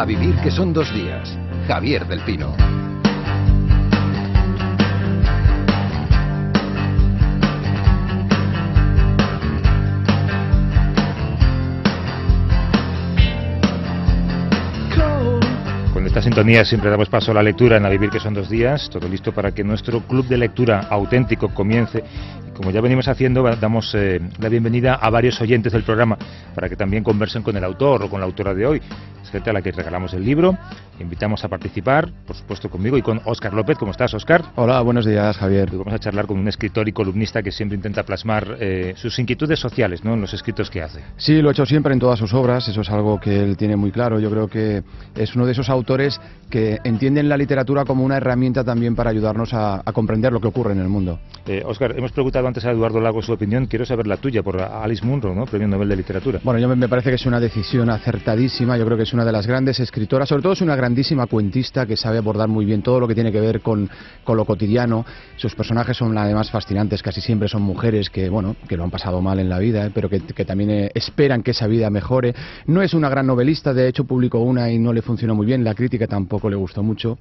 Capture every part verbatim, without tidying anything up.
A vivir, que son dos días. Javier del Pino. Esta sintonía siempre damos paso a la lectura en A Vivir, que son dos días. Todo listo para que nuestro club de lectura auténtico comience. Como ya venimos haciendo, damos eh, la bienvenida a varios oyentes del programa para que también conversen con el autor o con la autora de hoy. Es gente a la que regalamos el libro, invitamos a participar, por supuesto conmigo y con Óscar López. ¿Cómo estás, Óscar? Hola, buenos días, Javier. Hoy vamos a charlar con un escritor y columnista que siempre intenta plasmar eh, sus inquietudes sociales, ¿no?, en los escritos que hace. Sí, lo ha hecho siempre en todas sus obras, eso es algo que él tiene muy claro. Yo creo que es uno de esos autores que entienden la literatura como una herramienta también para ayudarnos a, a comprender lo que ocurre en el mundo. Eh, Óscar, hemos preguntado antes a Eduardo Lago su opinión, quiero saber la tuya, por Alice Munro, ¿no?, premio Nobel de Literatura. Bueno, yo me parece que es una decisión acertadísima, yo creo que es una de las grandes escritoras, sobre todo es una grandísima cuentista que sabe abordar muy bien todo lo que tiene que ver con, con lo cotidiano. Sus personajes son además fascinantes, casi siempre son mujeres que, bueno, que lo han pasado mal en la vida, ¿eh?, pero que, que también eh, esperan que esa vida mejore. No es una gran novelista, de hecho publicó una y no le funcionó muy bien, la crítica tampoco le gustó mucho.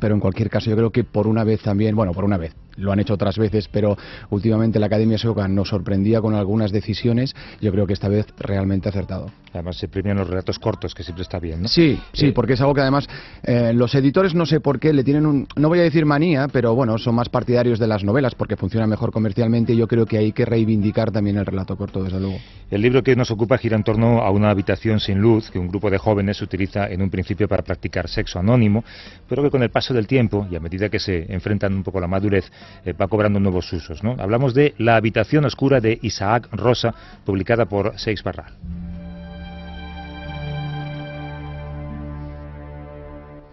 Pero en cualquier caso yo creo que por una vez también, bueno, por una vez, lo han hecho otras veces, pero últimamente la Academia Sueca nos sorprendía con algunas decisiones, yo creo que esta vez realmente acertado. Además se premian los relatos cortos, que siempre está bien, ¿no? Sí, sí, eh... porque es algo que además eh, los editores no sé por qué le tienen un, no voy a decir manía, pero bueno, son más partidarios de las novelas porque funcionan mejor comercialmente y yo creo que hay que reivindicar también el relato corto, desde luego. El libro que nos ocupa gira en torno a una habitación sin luz que un grupo de jóvenes utiliza en un principio para practicar sexo anónimo, pero que con el paso del tiempo y a medida que se enfrentan un poco a la madurez eh, va cobrando nuevos usos, ¿no? Hablamos de La habitación oscura de Isaac Rosa, publicada por Seix Barral.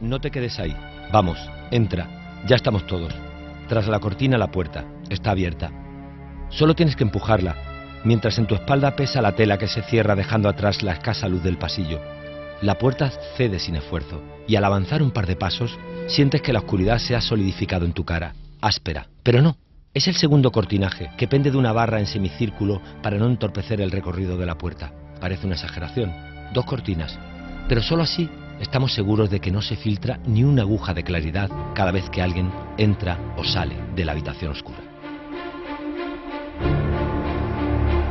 No te quedes ahí, vamos, entra, ya estamos todos. Tras la cortina la puerta, está abierta. Solo tienes que empujarla, mientras en tu espalda pesa la tela que se cierra dejando atrás la escasa luz del pasillo. La puerta cede sin esfuerzo y al avanzar un par de pasos sientes que la oscuridad se ha solidificado en tu cara, áspera. Pero no, es el segundo cortinaje, que pende de una barra en semicírculo para no entorpecer el recorrido de la puerta. Parece una exageración, dos cortinas. Pero solo así estamos seguros de que no se filtra ni una aguja de claridad cada vez que alguien entra o sale de la habitación oscura.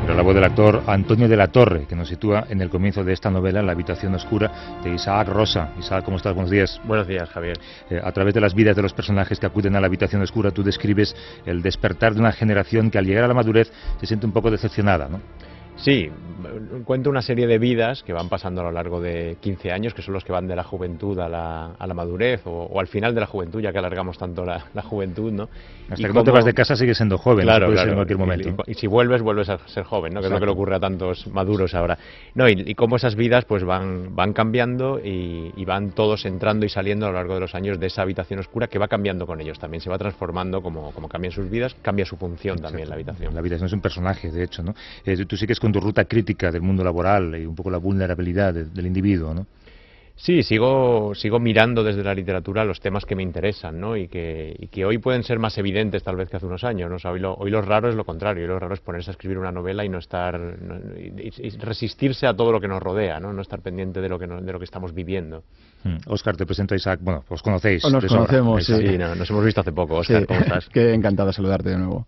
Pero la voz del actor Antonio de la Torre, que nos sitúa en el comienzo de esta novela, La habitación oscura, de Isaac Rosa. Isaac, ¿cómo estás? Buenos días. Buenos días, Javier. Eh, a través de las vidas de los personajes que acuden a la habitación oscura, tú describes el despertar de una generación que al llegar a la madurez se siente un poco decepcionada, ¿no? Sí, cuento una serie de vidas que van pasando a lo largo de quince años, que son los que van de la juventud a la, a la madurez, o, o al final de la juventud, ya que alargamos tanto la, la juventud, ¿no? Hasta y que como... no te vas de casa sigues siendo joven, claro, puede claro, ser en cualquier momento. Y, y si vuelves, vuelves a ser joven, ¿no? Que es lo que le ocurre a tantos maduros ahora. No, y, y cómo esas vidas pues van, van cambiando y, y van todos entrando y saliendo a lo largo de los años de esa habitación oscura, que va cambiando con ellos también, se va transformando como, como cambian sus vidas, cambia su función. Exacto. También la habitación. La habitación es un personaje, de hecho, ¿no? Eh, tú sí que es con tu ruta crítica del mundo laboral y un poco la vulnerabilidad de, del individuo, ¿no? Sí, sigo, sigo mirando desde la literatura los temas que me interesan, ¿no? Y que, y que hoy pueden ser más evidentes tal vez que hace unos años, ¿no? O sea, hoy, lo, hoy lo raro es lo contrario, hoy lo raro es ponerse a escribir una novela y no estar, no, y, y resistirse a todo lo que nos rodea, ¿no? No estar pendiente de lo que, no, de lo que estamos viviendo. Hmm. Óscar, te presento a Isaac, bueno, os conocéis. Nos conocemos, sí. Sí, no, nos hemos visto hace poco. Óscar, sí. ¿Cómo estás? Qué encantado de saludarte de nuevo.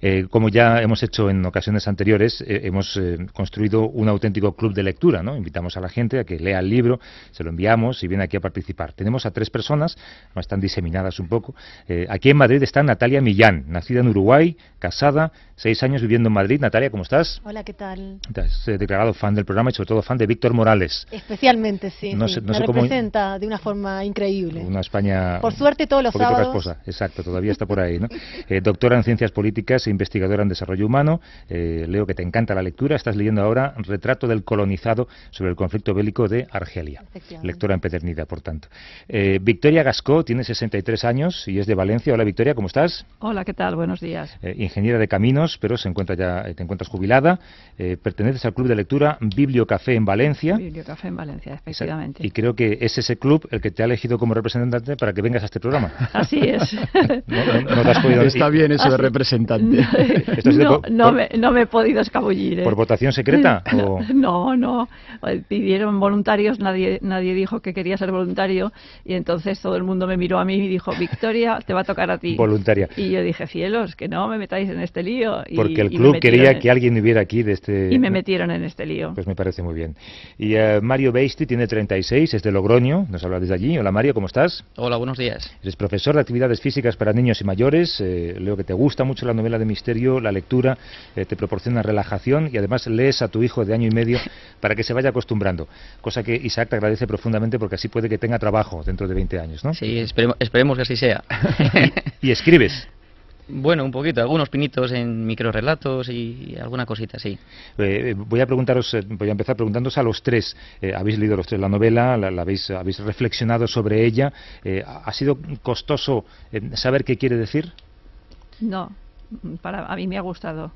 Eh, como ya hemos hecho en ocasiones anteriores, eh, hemos eh, construido un auténtico club de lectura, ¿no? Invitamos a la gente a que lea el libro, se lo enviamos y viene aquí a participar. Tenemos a tres personas, están diseminadas un poco. Eh, aquí en Madrid está Natalia Millán, nacida en Uruguay, casada, seis años viviendo en Madrid. Natalia, ¿cómo estás? Hola, ¿qué tal? Te has eh, declarado fan del programa y sobre todo fan de Víctor Morales. Especialmente, sí. No sí. Sé, no me sé representa cómo... de una forma increíble. Una España... Por suerte todos los sábados. Rasposa. Exacto, todavía está por ahí, ¿no? Eh, doctora en Ciencias Políticas, investigadora en desarrollo humano. Eh, leo que te encanta la lectura, estás leyendo ahora Retrato del colonizado, sobre el conflicto bélico de Argelia, lectora empedernida, por tanto. Eh, Victoria Gascó tiene sesenta y tres años y es de Valencia. Hola, Victoria, ¿cómo estás? Hola, ¿qué tal? Buenos días. Eh, ingeniera de caminos, pero se encuentra ya, te encuentras jubilada, eh, perteneces al club de lectura Bibliocafé en Valencia. Bibliocafé en Valencia, efectivamente. Y creo que es ese club el que te ha elegido como representante para que vengas a este programa. Así es. No, no, no te has podido... Está bien eso de representar. importante. No, no, por, no, por, me, no me he podido escabullir. ¿Eh? ¿Por votación secreta? O... No, no. Pidieron voluntarios, nadie, nadie dijo que quería ser voluntario y entonces todo el mundo me miró a mí y dijo, Victoria, te va a tocar a ti. Voluntaria. Y yo dije, cielos, que no me metáis en este lío. Y, porque el club quería en... que alguien viviera aquí de este... Y me metieron en este lío. Pues me parece muy bien. Y uh, Mario Beiti tiene treinta y seis, es de Logroño, nos habla desde allí. Hola Mario, ¿cómo estás? Hola, buenos días. Eres profesor de actividades físicas para niños y mayores, eh, leo que te gusta mucho la novela de misterio, la lectura, eh, te proporciona relajación y además lees a tu hijo de año y medio para que se vaya acostumbrando, cosa que Isaac te agradece profundamente porque así puede que tenga trabajo dentro de veinte años, ¿no? Sí, esperemos, esperemos que así sea. ¿Y, y escribes? Bueno, un poquito, algunos pinitos en microrelatos y alguna cosita, sí. Eh, voy a preguntaros, voy a empezar preguntándoos a los tres. Eh, habéis leído los tres la novela, la, la habéis, habéis reflexionado sobre ella. Eh, ¿Ha sido costoso saber qué quiere decir? No, para, a mí me ha gustado.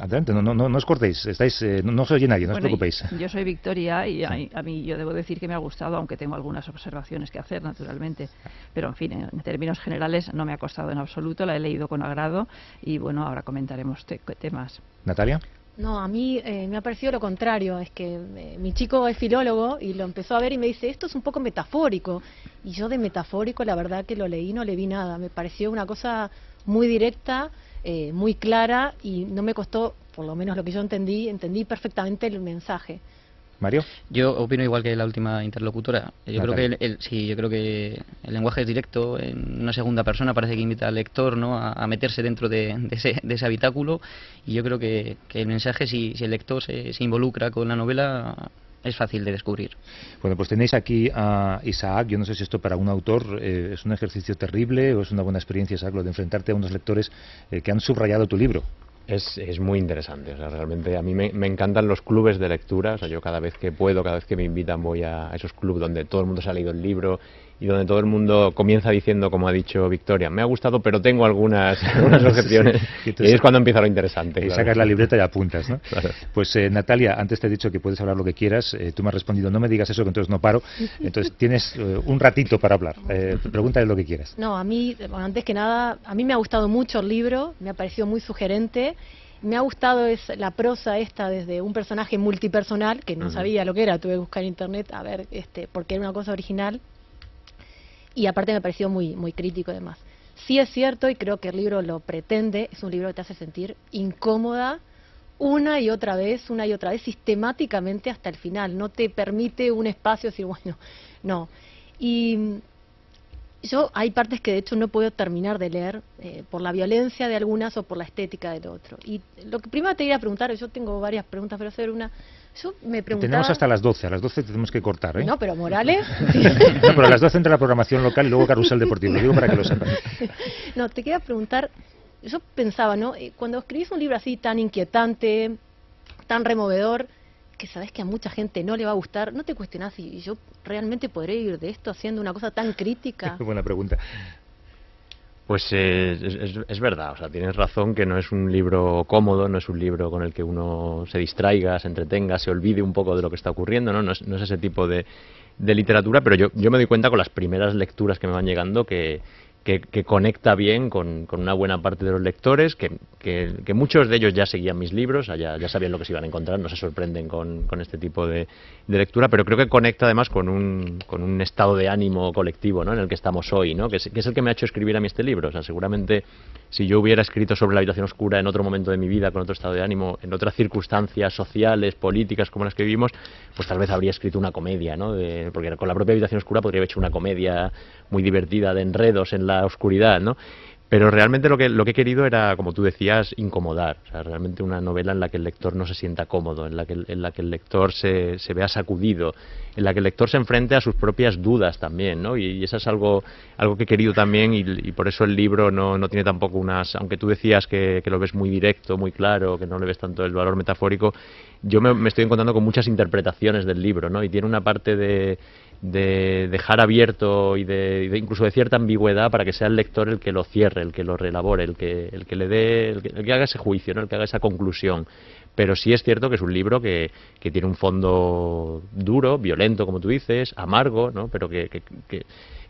Adelante, no, no, no, no os cortéis, estáis, eh, no, no os oye nadie, no bueno, os preocupéis. Yo soy Victoria y a, a mí yo debo decir que me ha gustado, aunque tengo algunas observaciones que hacer, naturalmente. Pero, en fin, en, en términos generales no me ha costado en absoluto, la he leído con agrado y, bueno, ahora comentaremos te, temas. ¿Natalia? No, a mí eh, me ha parecido lo contrario, es que eh, mi chico es filólogo y lo empezó a ver y me dice, esto es un poco metafórico. Y yo de metafórico, la verdad que lo leí, no le vi nada, me pareció una cosa muy directa, eh, muy clara y no me costó, por lo menos lo que yo entendí, entendí perfectamente el mensaje. Mario. Yo opino igual que la última interlocutora. Yo creo que el, el, sí, yo creo que el lenguaje es directo, en una segunda persona parece que invita al lector, ¿no?, a, a meterse dentro de, de, ese, de ese habitáculo y yo creo que, que el mensaje, si, si el lector se, se involucra con la novela, es fácil de descubrir. Bueno, pues tenéis aquí a Isaac, yo no sé si esto para un autor eh, es un ejercicio terrible o es una buena experiencia, Isaac, lo de enfrentarte a unos lectores eh, que han subrayado tu libro. Es, es muy interesante, o sea, realmente a mí me, me encantan los clubes de lectura, o sea, yo cada vez que puedo, cada vez que me invitan voy a esos clubes donde todo el mundo se ha leído el libro y donde todo el mundo comienza diciendo, como ha dicho Victoria, me ha gustado pero tengo algunas, algunas objeciones, sí, sí. Y es cuando empieza lo interesante. Y claro, sacas la libreta y apuntas, ¿no? Claro. Pues eh, Natalia, antes te he dicho que puedes hablar lo que quieras, eh, tú me has respondido, no me digas eso que entonces no paro, entonces tienes eh, un ratito para hablar, eh, pregúntale lo que quieras. No, a mí, antes que nada, a mí me ha gustado mucho el libro, me ha parecido muy sugerente. Me ha gustado es la prosa esta desde un personaje multipersonal, que no sabía lo que era, tuve que buscar en internet a ver, este, porque era una cosa original, y aparte me pareció muy, muy crítico además. Sí es cierto, y creo que el libro lo pretende, es un libro que te hace sentir incómoda una y otra vez, una y otra vez, sistemáticamente hasta el final, no te permite un espacio decir, bueno, no. Y... yo hay partes que de hecho no puedo terminar de leer eh, por la violencia de algunas o por la estética del otro. Y lo que primero te iba a preguntar, yo tengo varias preguntas, pero hacer una... Yo me preguntaba... Tenemos hasta las doce, a las doce tenemos que cortar, ¿eh? No, pero Morales... No, pero a las doce entra la programación local y luego Carrusel Deportivo, lo digo para que lo sepan. No, te quería preguntar, yo pensaba, ¿no? Cuando escribís un libro así tan inquietante, tan removedor, que sabes que a mucha gente no le va a gustar, no te cuestionas si yo realmente podré ir de esto haciendo una cosa tan crítica. Buena pregunta. Pues eh, es, es verdad, o sea, tienes razón que no es un libro cómodo, no es un libro con el que uno se distraiga, se entretenga, se olvide un poco de lo que está ocurriendo, ¿no? No es, no es ese tipo de, de literatura, pero yo, yo me doy cuenta con las primeras lecturas que me van llegando que... Que, que conecta bien con, con una buena parte de los lectores, que, que, que muchos de ellos ya seguían mis libros, ya, ya sabían lo que se iban a encontrar, no se sorprenden con, con este tipo de, de lectura, pero creo que conecta además con un, con un estado de ánimo colectivo, ¿no?, en el que estamos hoy, ¿no?, que, es, que es el que me ha hecho escribir a mí este libro. O sea, seguramente si yo hubiera escrito sobre la habitación oscura en otro momento de mi vida, con otro estado de ánimo, en otras circunstancias sociales, políticas como las que vivimos, pues tal vez habría escrito una comedia, ¿no?, de, porque con la propia habitación oscura podría haber hecho una comedia muy divertida de enredos en la oscuridad, ¿no? Pero realmente lo que, lo que he querido era, como tú decías, incomodar. O sea, realmente una novela en la que el lector no se sienta cómodo, en la que, en la que el lector se, se vea sacudido, en la que el lector se enfrente a sus propias dudas también, ¿no? Y, y eso es algo, algo que he querido también y, y por eso el libro no, no tiene tampoco unas... Aunque tú decías que, que lo ves muy directo, muy claro, que no le ves tanto el valor metafórico, yo me, me estoy encontrando con muchas interpretaciones del libro, ¿no? Y tiene una parte de... de dejar abierto y de, de incluso de cierta ambigüedad para que sea el lector el que lo cierre, el que lo relabore, el que, el que le dé, el que, el que haga ese juicio, ¿no?, el que haga esa conclusión. Pero sí es cierto que es un libro que, que tiene un fondo duro, violento, como tú dices, amargo, ¿no?, pero que, que, que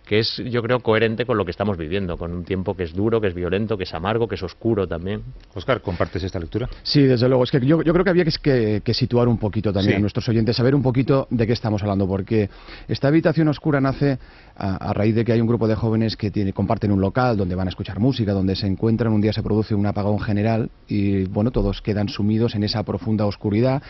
que es, yo creo, coherente con lo que estamos viviendo, con un tiempo que es duro, que es violento, que es amargo, que es oscuro también. Óscar, ¿compartes esta lectura? Sí, desde luego. Es que yo, yo creo que había que, que situar un poquito también sí. a nuestros oyentes, saber un poquito de qué estamos hablando, porque esta habitación oscura nace a, a raíz de que hay un grupo de jóvenes que tiene, comparten un local donde van a escuchar música, donde se encuentran, un día se produce un apagón general y, bueno, todos quedan sumidos en esa profunda oscuridad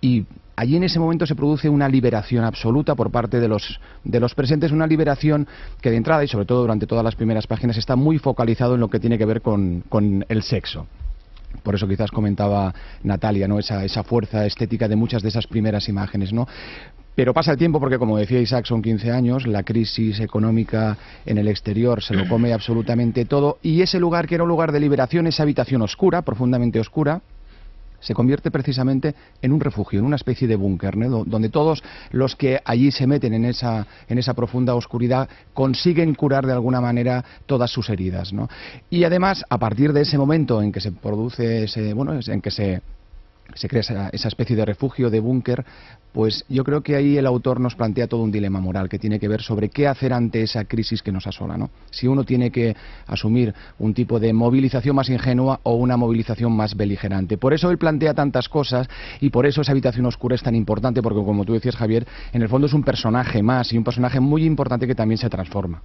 y... allí en ese momento se produce una liberación absoluta por parte de los, de los presentes, una liberación que de entrada y sobre todo durante todas las primeras páginas está muy focalizado en lo que tiene que ver con, con el sexo. Por eso quizás comentaba Natalia, ¿no?, esa, esa fuerza estética de muchas de esas primeras imágenes, ¿no? Pero pasa el tiempo porque, como decía Isaac, son quince años, la crisis económica en el exterior se lo come absolutamente todo y ese lugar que era un lugar de liberación, esa habitación oscura, profundamente oscura, se convierte precisamente en un refugio, en una especie de búnker, ¿no?, donde todos los que allí se meten en esa, en esa profunda oscuridad consiguen curar de alguna manera todas sus heridas, ¿no? Y además, a partir de ese momento en que se produce ese, bueno, en que se, se crea esa, esa especie de refugio, de búnker, pues yo creo que ahí el autor nos plantea todo un dilema moral que tiene que ver sobre qué hacer ante esa crisis que nos asola, ¿no? Si uno tiene que asumir un tipo de movilización más ingenua o una movilización más beligerante. Por eso él plantea tantas cosas y por eso esa habitación oscura es tan importante, porque, como tú decías, Javier, en el fondo es un personaje más y un personaje muy importante que también se transforma.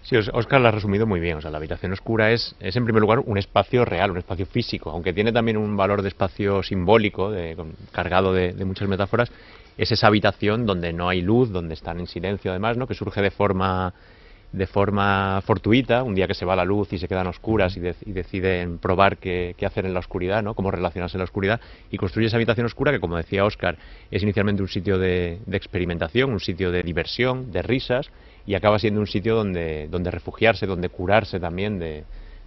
Sí, Óscar lo ha resumido muy bien. O sea, la habitación oscura es, es, en primer lugar, un espacio real, un espacio físico, aunque tiene también un valor de espacio simbólico, de, con, cargado de, de muchas metáforas. Es esa habitación donde no hay luz, donde están en silencio, además, ¿no?, que surge de forma, de forma fortuita, un día que se va la luz y se quedan oscuras y, de, y deciden probar qué, qué hacer en la oscuridad, ¿no?, cómo relacionarse en la oscuridad, y construye esa habitación oscura que, como decía Óscar, es inicialmente un sitio de, de experimentación, un sitio de diversión, de risas, y acaba siendo un sitio donde, donde refugiarse, donde curarse también de,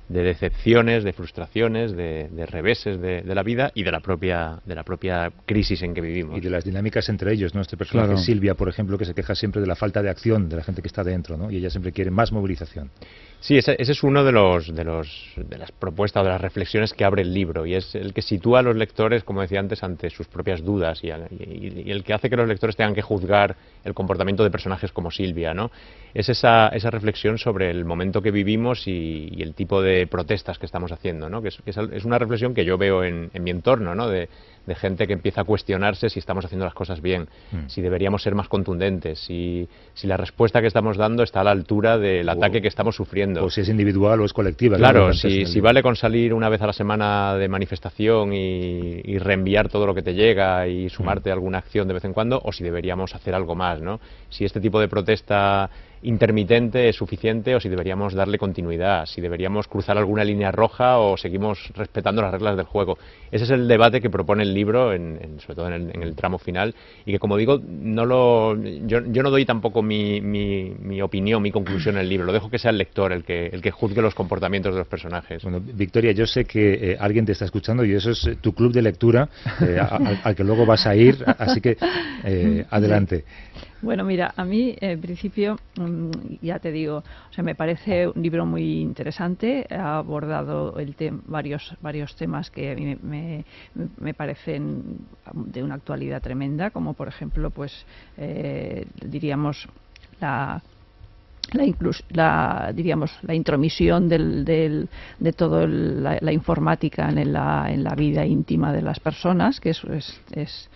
de decepciones, de frustraciones, de, de reveses de, de la vida y de la propia de la propia crisis en que vivimos. Y de las dinámicas entre ellos, ¿no? Este personaje, claro, Silvia, por ejemplo, que se queja siempre de la falta de acción de la gente que está dentro, ¿no?, y ella siempre quiere más movilización. Sí, ese, ese es uno de los, de los de las propuestas o de las reflexiones que abre el libro, y es el que sitúa a los lectores, como decía antes, ante sus propias dudas y, y, y el que hace que los lectores tengan que juzgar el comportamiento de personajes como Silvia, ¿no? Es esa, esa reflexión sobre el momento que vivimos y, y el tipo de protestas que estamos haciendo, ¿no? Que es, que es una reflexión que yo veo en, en mi entorno, ¿no?, de, de gente que empieza a cuestionarse si estamos haciendo las cosas bien, mm. si deberíamos ser más contundentes, si, si la respuesta que estamos dando está a la altura del wow. ataque que estamos sufriendo. O si es individual o es colectiva. Claro, ¿no? si, si vale con salir una vez a la semana de manifestación y, y reenviar todo lo que te llega y sumarte a alguna acción de vez en cuando, o si deberíamos hacer algo más, ¿no? Si este tipo de protesta intermitente es suficiente o si deberíamos darle continuidad, si deberíamos cruzar alguna línea roja o seguimos respetando las reglas del juego. Ese es el debate que propone el libro, en, en, sobre todo en el, en el tramo final, y que, como digo, no lo, yo, yo no doy tampoco mi, mi, mi opinión, mi conclusión en el libro, lo dejo que sea el lector el que, el que juzgue los comportamientos de los personajes. Bueno, Victoria, yo sé que eh, alguien te está escuchando y eso es eh, tu club de lectura eh, a, a, al que luego vas a ir, así que eh, adelante. Bueno, mira, a mí, en principio, ya te digo, o sea, me parece un libro muy interesante. Ha abordado el tem varios, varios temas que a mí me, me, me parecen de una actualidad tremenda, como por ejemplo, pues, eh, diríamos, la... La, inclus la diríamos la intromisión del, del, de toda la, la informática en la, en la vida íntima de las personas, que eso es, es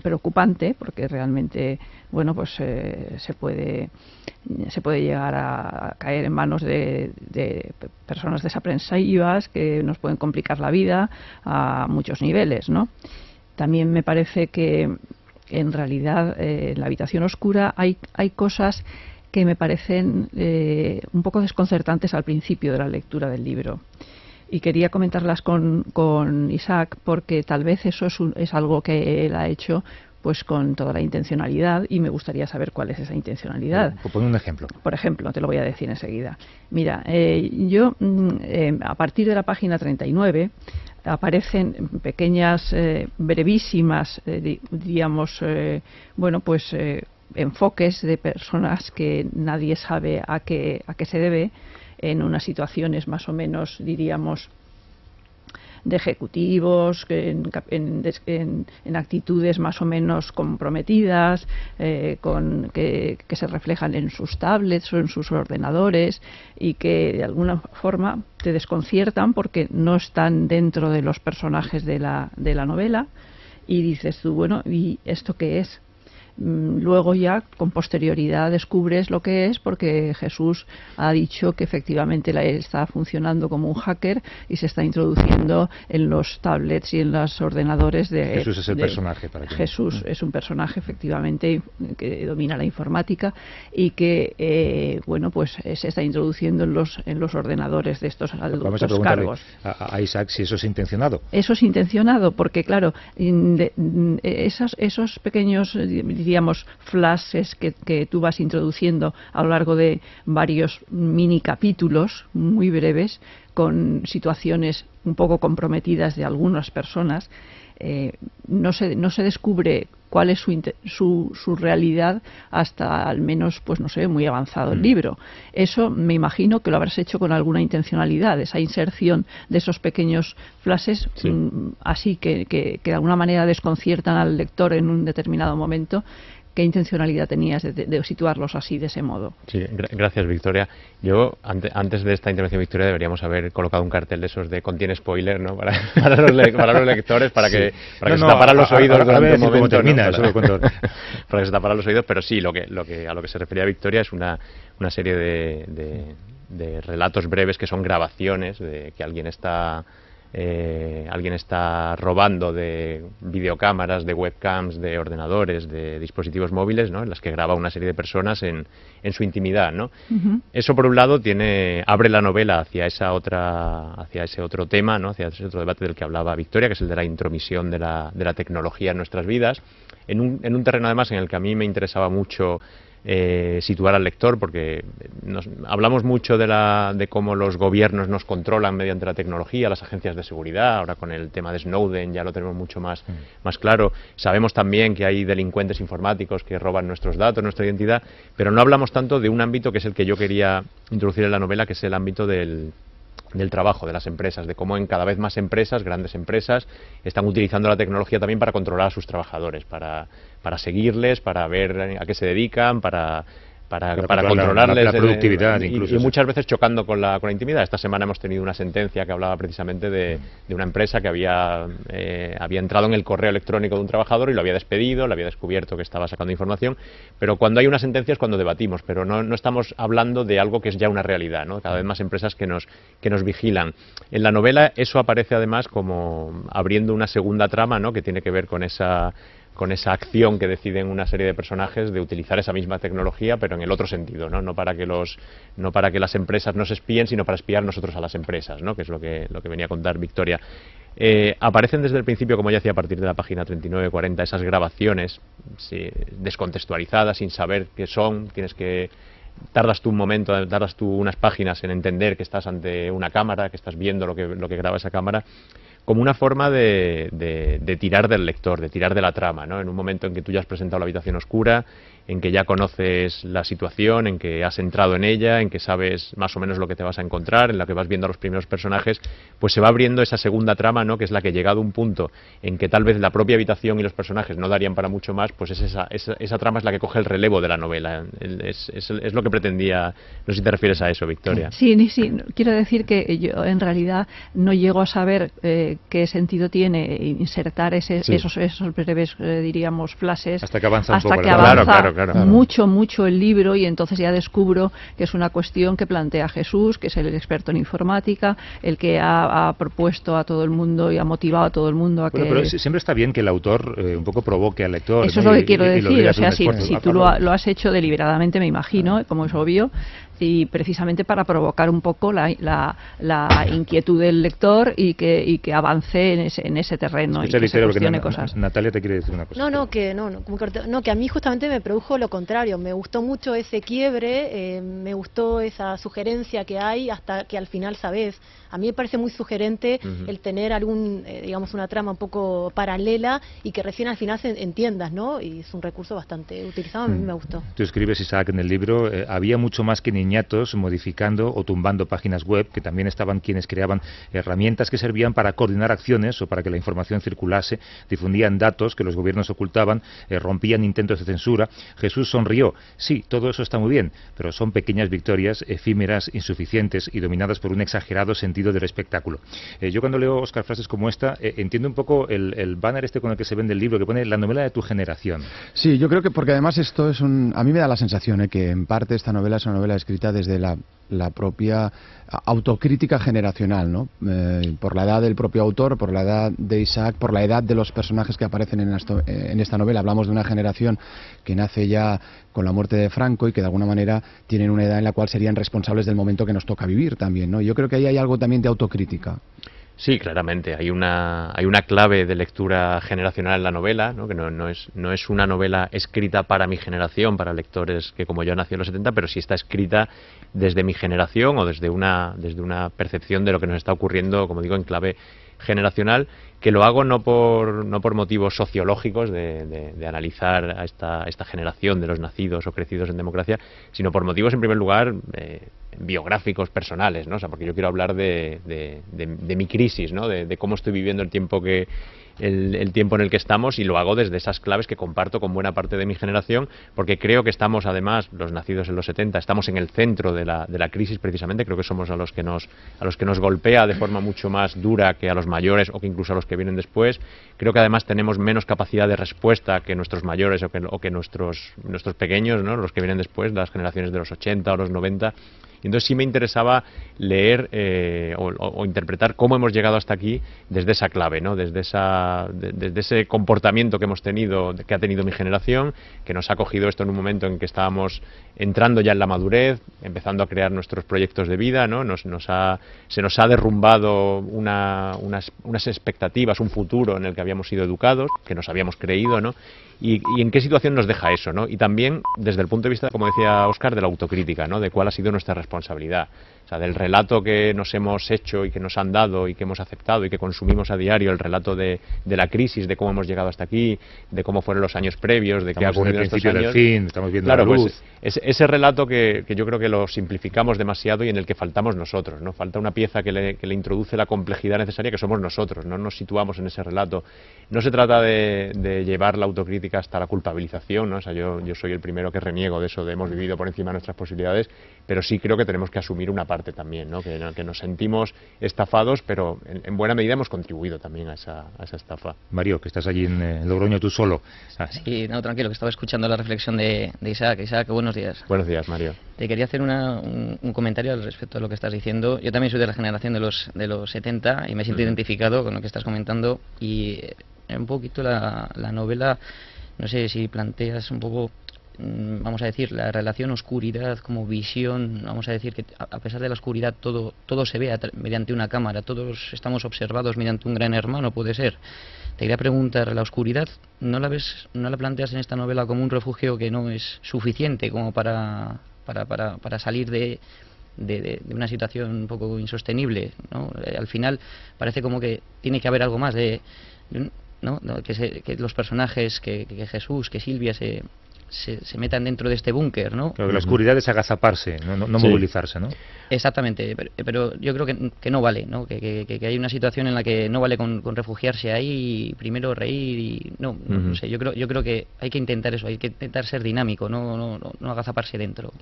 preocupante, porque realmente, bueno, pues eh, se puede se puede llegar a caer en manos de, de personas desaprensivas que nos pueden complicar la vida a muchos niveles, ¿no? También me parece que en realidad eh, en la habitación oscura hay hay cosas que me parecen eh, un poco desconcertantes al principio de la lectura del libro. Y quería comentarlas con, con Isaac, porque tal vez eso es, un, es algo que él ha hecho pues con toda la intencionalidad, y me gustaría saber cuál es esa intencionalidad. Pon un ejemplo. Por ejemplo, te lo voy a decir enseguida. Mira, eh, yo eh, a partir de la página treinta y nueve aparecen pequeñas, eh, brevísimas, eh, digamos, eh, bueno, pues... Eh, enfoques de personas que nadie sabe a qué, a qué se debe, en unas situaciones más o menos, diríamos, de ejecutivos, en, en, en, en actitudes más o menos comprometidas, eh, con, que, que se reflejan en sus tablets o en sus ordenadores y que de alguna forma te desconciertan porque no están dentro de los personajes de la, de la novela, y dices tú, bueno, ¿y esto qué es? Luego ya con posterioridad descubres lo que es, porque Jesús ha dicho que efectivamente está funcionando como un hacker y se está introduciendo en los tablets y en los ordenadores de Jesús. Es el de, personaje para Jesús es un personaje efectivamente que domina la informática y que eh, bueno, pues se está introduciendo en los en los ordenadores de estos adultos. Vamos a preguntarle cargos a, a Isaac si eso es intencionado. Eso es intencionado porque claro, de, de, esos esos pequeños, digamos, flashes que, que tú vas introduciendo a lo largo de varios mini capítulos muy breves con situaciones un poco comprometidas de algunas personas, eh, no se, no se descubre cuál es su, su, su realidad hasta al menos, pues no sé, muy avanzado el libro. Eso me imagino que lo habrás hecho con alguna intencionalidad, esa inserción de esos pequeños flashes, sí. m, así que, que, que de alguna manera desconciertan al lector en un determinado momento. ¿Qué intencionalidad tenías de, de, de situarlos así, de ese modo? Sí, gra gracias, Victoria. Yo, ante, antes de esta intervención, Victoria, deberíamos haber colocado un cartel de esos de contiene spoiler, ¿no? Para, para, los, le para los lectores, para que, sí. para que no, se taparan no, los oídos durante un momento. Termina, ¿no? Para, para que se taparan los oídos, pero sí, lo que, lo que, a lo que se refería Victoria es una, una serie de, de, de relatos breves que son grabaciones de que alguien está... Eh, alguien está robando de videocámaras, de webcams, de ordenadores, de dispositivos móviles, ¿no? En las que graba una serie de personas en, en su intimidad, ¿no? Uh-huh. Eso por un lado tiene, abre la novela hacia esa otra, hacia ese otro tema, ¿no? Hacia ese otro debate del que hablaba Victoria, que es el de la intromisión de la, de la tecnología en nuestras vidas, en un, en un terreno además en el que a mí me interesaba mucho Eh, situar al lector, porque nos, hablamos mucho de, la, de cómo los gobiernos nos controlan mediante la tecnología, las agencias de seguridad. Ahora con el tema de Snowden ya lo tenemos mucho más, mm. más claro. Sabemos también que hay delincuentes informáticos que roban nuestros datos, nuestra identidad, pero no hablamos tanto de un ámbito que es el que yo quería introducir en la novela, que es el ámbito del... del trabajo, de las empresas, de cómo en cada vez más empresas, grandes empresas, están utilizando la tecnología también para controlar a sus trabajadores, para, para seguirles, para ver a qué se dedican, para... Para, para, para controlarles la, la productividad, de, de, incluso. Y, y muchas veces chocando con la, con la intimidad. Esta semana hemos tenido una sentencia que hablaba precisamente de, de una empresa que había, eh, había entrado en el correo electrónico de un trabajador y lo había despedido, le había descubierto que estaba sacando información. Pero cuando hay una sentencia es cuando debatimos, pero no, no estamos hablando de algo que es ya una realidad, ¿no? Cada vez más empresas que nos, que nos vigilan. En la novela eso aparece además como abriendo una segunda trama, ¿no? Que tiene que ver con esa... con esa acción que deciden una serie de personajes de utilizar esa misma tecnología, pero en el otro sentido, ¿no? No para que los, no para que las empresas nos espíen, sino para espiar nosotros a las empresas, ¿no? Que es lo que, lo que venía a contar Victoria. Eh, aparecen desde el principio, como ya decía, a partir de la página treinta y nueve cuarenta, esas grabaciones, sí, descontextualizadas, sin saber qué son, tienes que... tardas tú un momento, tardas tú unas páginas en entender que estás ante una cámara, que estás viendo lo que, lo que graba esa cámara, como una forma de, de, de tirar del lector, de tirar de la trama, ¿no? En un momento en que tú ya has presentado la habitación oscura, en que ya conoces la situación, en que has entrado en ella, en que sabes más o menos lo que te vas a encontrar, en la que vas viendo a los primeros personajes, pues se va abriendo esa segunda trama, ¿no? Que es la que, llegado a un punto en que tal vez la propia habitación y los personajes no darían para mucho más, pues es esa, esa, esa trama es la que coge el relevo de la novela. Es, es, es lo que pretendía, no sé si te refieres a eso, Victoria. Sí, sí, quiero decir que yo en realidad no llego a saber... Eh, qué sentido tiene insertar ese, sí. esos, esos breves, eh, diríamos, flashes hasta que avanza, hasta un poco, que avanza claro, claro, claro, claro. mucho, mucho el libro, y entonces ya descubro que es una cuestión que plantea Jesús, que es el experto en informática, el que ha, ha propuesto a todo el mundo y ha motivado a todo el mundo a bueno, que... Pero siempre está bien que el autor eh, un poco provoque al lector. Eso, ¿no? Es lo que quiero y, decir, y o sea, si, esfuerzo, si tú lo, lo has hecho deliberadamente, me imagino, claro. como es obvio, y precisamente para provocar un poco la, la, la inquietud del lector y que, y que avance en ese, en ese terreno. Escucha, y que se cuestione cosas. Natalia te quiere decir una cosa. No, no, que, no, no, no, que a mí justamente me produjo lo contrario. Me gustó mucho ese quiebre, eh, me gustó esa sugerencia que hay hasta que al final sabes. A mí me parece muy sugerente uh-huh. el tener algún, eh, digamos, una trama un poco paralela y que recién al final se entiendas, ¿no? Y es un recurso bastante utilizado, a mí uh-huh. me gustó. Tú escribes, Isaac, en el libro, eh, había mucho más que niñatos modificando o tumbando páginas web, que también estaban quienes creaban herramientas que servían para coordinar acciones o para que la información circulase, difundían datos que los gobiernos ocultaban, eh, rompían intentos de censura. Jesús sonrió. Sí, todo eso está muy bien, pero son pequeñas victorias efímeras, insuficientes y dominadas por un exagerado sentido del espectáculo. Eh, yo cuando leo, Óscar, frases como esta, eh, entiendo un poco el, el banner este con el que se vende el libro, que pone la novela de tu generación. Sí, yo creo que porque además esto es un... A mí me da la sensación eh, que en parte esta novela es una novela escrita desde la... la propia autocrítica generacional, ¿no? Eh, por la edad del propio autor, por la edad de Isaac, por la edad de los personajes que aparecen en esta, en esta novela. Hablamos de una generación que nace ya con la muerte de Franco y que de alguna manera tienen una edad en la cual serían responsables del momento que nos toca vivir también, ¿no? Yo creo que ahí hay algo también de autocrítica. Sí, claramente. Hay una, hay una clave de lectura generacional en la novela, ¿no? Que no, no, es, no es una novela escrita para mi generación, para lectores que como yo nací en los setenta, pero sí está escrita desde mi generación o desde una, desde una percepción de lo que nos está ocurriendo, como digo, en clave generacional, que lo hago no por, no por motivos sociológicos de, de, de analizar a esta, esta generación de los nacidos o crecidos en democracia, sino por motivos, en primer lugar, eh, biográficos, personales, ¿no? O sea, porque yo quiero hablar de, de, de, de mi crisis, ¿no? De, de cómo estoy viviendo el tiempo que el, el tiempo en el que estamos, y lo hago desde esas claves que comparto con buena parte de mi generación, porque creo que estamos, además, los nacidos en los setenta, estamos en el centro de la, de la crisis, precisamente. Creo que somos a los que nos a los que nos golpea de forma mucho más dura que a los mayores o que incluso a los que vienen después. Creo que además tenemos menos capacidad de respuesta que nuestros mayores o que, o que nuestros nuestros pequeños, ¿no? Los que vienen después, las generaciones de los ochenta o los noventa. Entonces sí me interesaba leer eh, o, o interpretar cómo hemos llegado hasta aquí desde esa clave, ¿no? Desde esa, de, desde ese comportamiento que hemos tenido, que ha tenido mi generación, que nos ha cogido esto en un momento en que estábamos entrando ya en la madurez, empezando a crear nuestros proyectos de vida, ¿no? Nos, nos ha, se nos ha derrumbado una, unas, unas expectativas, un futuro en el que habíamos sido educados, que nos habíamos creído, ¿no? Y, y en qué situación nos deja eso, ¿no? Y también desde el punto de vista, como decía Óscar, de la autocrítica, ¿no? De cuál ha sido nuestra responsabilidad, o sea, del relato que nos hemos hecho y que nos han dado y que hemos aceptado y que consumimos a diario, el relato de, de la crisis, de cómo hemos llegado hasta aquí, de cómo fueron los años previos, de qué ha ocurrido estos años. Estamos en el principio del fin, estamos viendo la luz. Claro, pues es, ese relato que, que yo creo que lo simplificamos demasiado y en el que faltamos nosotros, ¿no? Falta una pieza que le, que le introduce la complejidad necesaria, que somos nosotros, no nos situamos en ese relato. No se trata de, de llevar la autocrítica hasta la culpabilización, ¿no? O sea, yo, yo soy el primero que reniego de eso, de hemos vivido por encima de nuestras posibilidades, pero sí creo que tenemos que asumir una parte también, ¿no? Que, que nos sentimos estafados, pero en, en buena medida hemos contribuido también a esa, a esa estafa. Mario, que estás allí en eh, Logroño tú solo. Ah, sí. Sí, no, tranquilo, que estaba escuchando la reflexión de, de Isaac. Isaac, buenos días. Buenos días, Mario. Te quería hacer una, un, un comentario al respecto de lo que estás diciendo. Yo también soy de la generación de los, de los setenta y me siento mm. identificado con lo que estás comentando y... un poquito la, la novela, no sé si planteas un poco, vamos a decir, la relación oscuridad como visión, vamos a decir que a pesar de la oscuridad todo, todo se ve mediante una cámara, todos estamos observados mediante un gran hermano, puede ser. Te quería preguntar, ¿la oscuridad no la ves, no la planteas en esta novela como un refugio que no es suficiente como para, para, para, para salir de... De, de, de una situación un poco insostenible, ¿no? Eh, al final parece como que tiene que haber algo más de, de ¿no? No, que, se, que los personajes, que, que Jesús, que Silvia se, se, se metan dentro de este búnker, ¿no? Claro, que la oscuridad es agazaparse, no, no, no sí. movilizarse, ¿no? Exactamente, pero, pero yo creo que, que no vale, ¿no? Que, que, que hay una situación en la que no vale con, con refugiarse ahí y primero reír y no, uh-huh. no sé, yo creo, yo creo que hay que intentar eso, hay que intentar ser dinámico, no, no, no, no agazaparse dentro.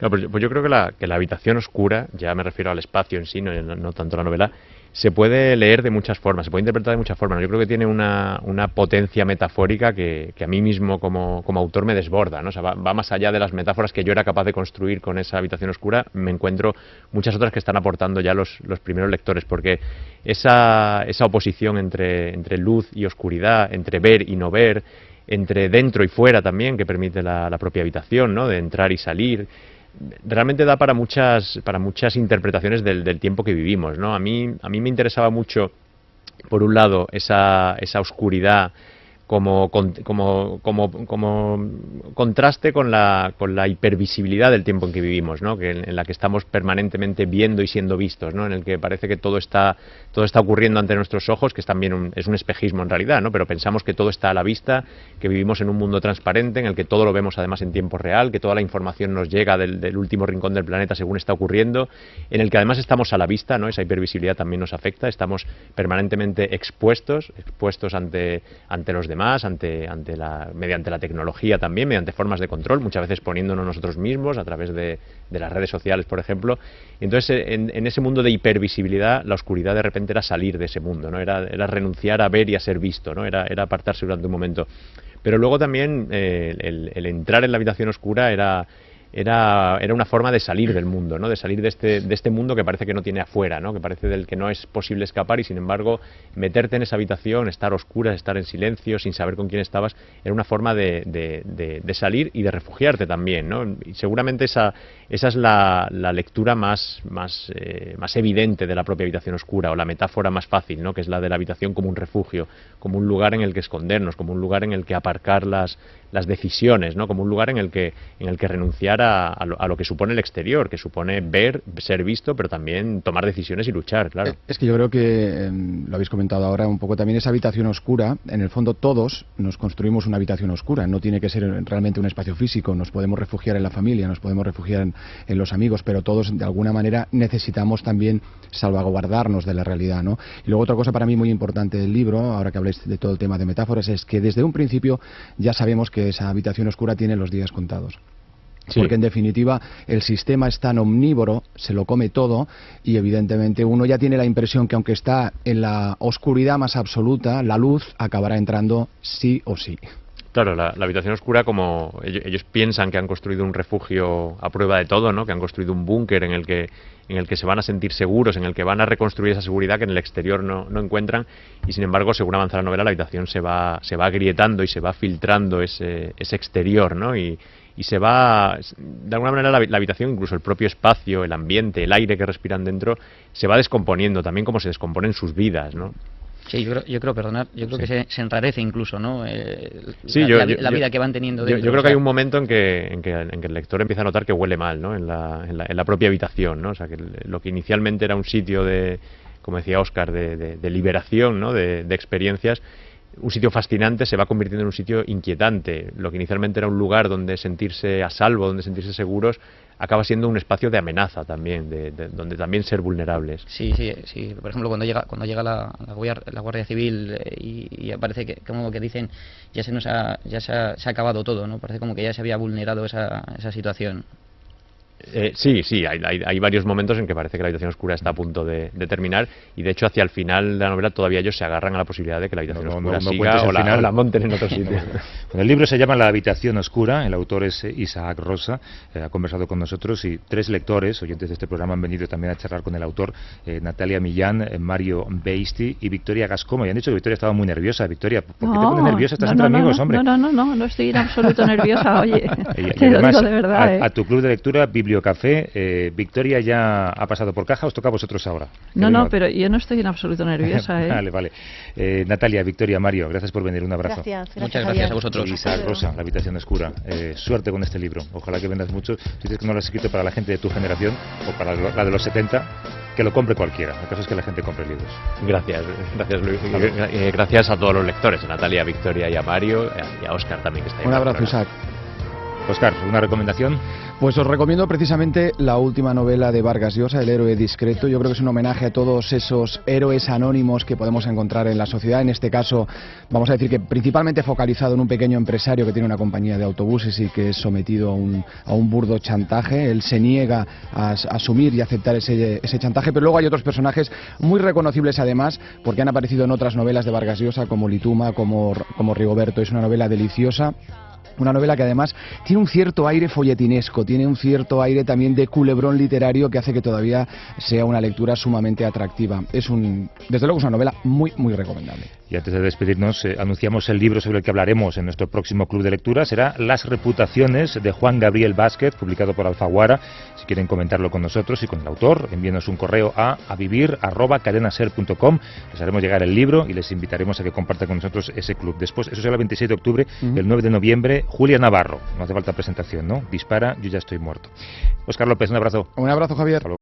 No, pues yo creo que la, que la habitación oscura, ya me refiero al espacio en sí, no, no, no tanto la novela, se puede leer de muchas formas, se puede interpretar de muchas formas. Yo creo que tiene una, una potencia metafórica que, que a mí mismo como, como autor me desborda, ¿no? O sea, va, va más allá de las metáforas que yo era capaz de construir con esa habitación oscura. Me encuentro muchas otras que están aportando ya los, los primeros lectores, porque esa, esa oposición entre, entre luz y oscuridad, entre ver y no ver, entre dentro y fuera también, que permite la, la propia habitación, ¿no? De entrar y salir... Realmente da para muchas, para muchas interpretaciones del, del tiempo que vivimos, ¿no? A mí, a mí me interesaba mucho, por un lado, esa, esa oscuridad como, como, como, como contraste con la, con la hipervisibilidad del tiempo en que vivimos, ¿no? Que en, en la que estamos permanentemente viendo y siendo vistos, ¿no? En el que parece que todo está, todo está ocurriendo ante nuestros ojos, que es también un, es un espejismo en realidad, ¿no? Pero pensamos que todo está a la vista, que vivimos en un mundo transparente, en el que todo lo vemos además en tiempo real, que toda la información nos llega del, del último rincón del planeta según está ocurriendo, en el que además estamos a la vista, ¿no? Esa hipervisibilidad también nos afecta, estamos permanentemente expuestos, expuestos ante, ante los demás, Ante, ante la, mediante la tecnología también, mediante formas de control, muchas veces poniéndonos nosotros mismos a través de, de las redes sociales, por ejemplo. Entonces, en, en ese mundo de hipervisibilidad, la oscuridad de repente era salir de ese mundo, ¿no? Era, era renunciar a ver y a ser visto, ¿no? Era, era apartarse durante un momento. Pero luego también eh, el, el entrar en la habitación oscura era... Era, era una forma de salir del mundo, ¿no? De salir de este, de este mundo que parece que no tiene afuera, ¿no? Que parece del que no es posible escapar, y sin embargo meterte en esa habitación, estar a oscuras, estar en silencio, sin saber con quién estabas, era una forma de, de, de, de salir y de refugiarte también, ¿no? Y seguramente esa, esa es la, la lectura más, más, eh, más evidente de la propia habitación oscura, o la metáfora más fácil, ¿no? Que es la de la habitación como un refugio, como un lugar en el que escondernos, como un lugar en el que aparcar las, las decisiones, ¿no? Como un lugar en el que, en el que renunciar A, a, lo, a lo que supone el exterior, que supone ver, ser visto, pero también tomar decisiones y luchar, claro. Es que yo creo que, eh, lo habéis comentado ahora un poco, también esa habitación oscura, en el fondo todos nos construimos una habitación oscura, no tiene que ser realmente un espacio físico, nos podemos refugiar en la familia, nos podemos refugiar en, en los amigos, pero todos de alguna manera necesitamos también salvaguardarnos de la realidad, ¿no? Y luego otra cosa para mí muy importante del libro, ahora que habléis de todo el tema de metáforas, es que desde un principio ya sabemos que esa habitación oscura tiene los días contados. Sí. Porque en definitiva el sistema es tan omnívoro, se lo come todo, y evidentemente uno ya tiene la impresión que aunque está en la oscuridad más absoluta, la luz acabará entrando sí o sí. Claro, la, la habitación oscura, como ellos, ellos piensan que han construido un refugio a prueba de todo, ¿no? Que han construido un búnker en el que en el que se van a sentir seguros, en el que van a reconstruir esa seguridad que en el exterior no, no encuentran, y sin embargo, según avanza la novela, la habitación se va se va agrietando y se va filtrando ese, ese exterior, ¿no? Y, y se va, de alguna manera, la, la habitación, incluso el propio espacio, el ambiente, el aire que respiran dentro, se va descomponiendo, también como se descomponen sus vidas, ¿no? Sí, yo creo, yo creo perdonad, yo creo sí. que se, se enrarece incluso, ¿no? Eh, sí, la, yo, la, la vida yo, que van teniendo dentro. Yo, yo creo o sea, que hay un momento en que, en, que, en que el lector empieza a notar que huele mal, ¿no? En la, en la, en la propia habitación, ¿no? O sea, que lo que inicialmente era un sitio de, como decía Óscar, de, de, de liberación, ¿no? De, de experiencias, un sitio fascinante se va convirtiendo en un sitio inquietante. Lo que inicialmente era un lugar donde sentirse a salvo, donde sentirse seguros, acaba siendo un espacio de amenaza también, de, de, donde también ser vulnerables. Sí, sí, sí. Por ejemplo, cuando llega cuando llega la, la, guardia, la Guardia Civil y, y aparece que, como que dicen, ya se nos ha, ya se ha, se ha acabado todo, ¿no? Parece como que ya se había vulnerado esa, esa situación. Eh, sí, sí, hay, hay, hay varios momentos en que parece que la habitación oscura está a punto de, de terminar, y de hecho hacia el final de la novela todavía ellos se agarran a la posibilidad de que la habitación no, oscura no, no siga o la, final. O la monten en otro sitio. Bueno, el libro se llama La habitación oscura, el autor es Isaac Rosa, eh, ha conversado con nosotros, y tres lectores, oyentes de este programa, han venido también a charlar con el autor, eh, Natalia Millán, eh, Mario Beiti y Victoria Gascó. Me han dicho que Victoria estaba muy nerviosa. Victoria, ¿por qué no, te pones nerviosa? ¿Estás no, entre no, amigos, no, hombre? No, no, no, no, no estoy en absoluto nerviosa, oye, y, y te además, lo digo de verdad. A, eh. a tu club de lectura, Bibliocafé, eh, Victoria ya ha pasado por caja, os toca a vosotros ahora. No, no, pero yo no estoy en absoluto nerviosa. ¿eh? Vale, vale. Eh, Natalia, Victoria, Mario, gracias por venir, un abrazo. Gracias, gracias. Muchas gracias a vosotros. Isaac Rosa, La habitación oscura. Eh, suerte con este libro, ojalá que vendas mucho. Si dices que no lo has escrito para la gente de tu generación o para la de los setenta, que lo compre cualquiera. El caso es que la gente compre libros. Gracias, gracias Luis. Eh, gracias a todos los lectores, a Natalia, a Victoria y a Mario, y a Óscar también, que está ahí. Un abrazo, Isaac. Óscar, ¿una recomendación? Pues os recomiendo precisamente la última novela de Vargas Llosa, El héroe discreto. Yo creo que es un homenaje a todos esos héroes anónimos que podemos encontrar en la sociedad. En este caso, vamos a decir que principalmente focalizado en un pequeño empresario que tiene una compañía de autobuses y que es sometido a un, a un burdo chantaje. Él se niega a, a asumir y aceptar ese, ese chantaje, pero luego hay otros personajes muy reconocibles además, porque han aparecido en otras novelas de Vargas Llosa, como Lituma, como, como Rigoberto. Es una novela deliciosa Una novela que además tiene un cierto aire folletinesco, tiene un cierto aire también de culebrón literario que hace que todavía sea una lectura sumamente atractiva. Es un, desde luego es una novela muy, muy recomendable. Y antes de despedirnos, eh, anunciamos el libro sobre el que hablaremos en nuestro próximo club de lectura. Será Las Reputaciones, de Juan Gabriel Vásquez, publicado por Alfaguara. Si quieren comentarlo con nosotros y con el autor, envíenos un correo a avivir arroba cadenaser punto com. Les haremos llegar el libro y les invitaremos a que compartan con nosotros ese club. Después, eso será el veintisiete de octubre, uh-huh. El nueve de noviembre, Julia Navarro. No hace falta presentación, ¿no? Dispara, yo ya estoy muerto. Óscar López, un abrazo. Un abrazo, Javier.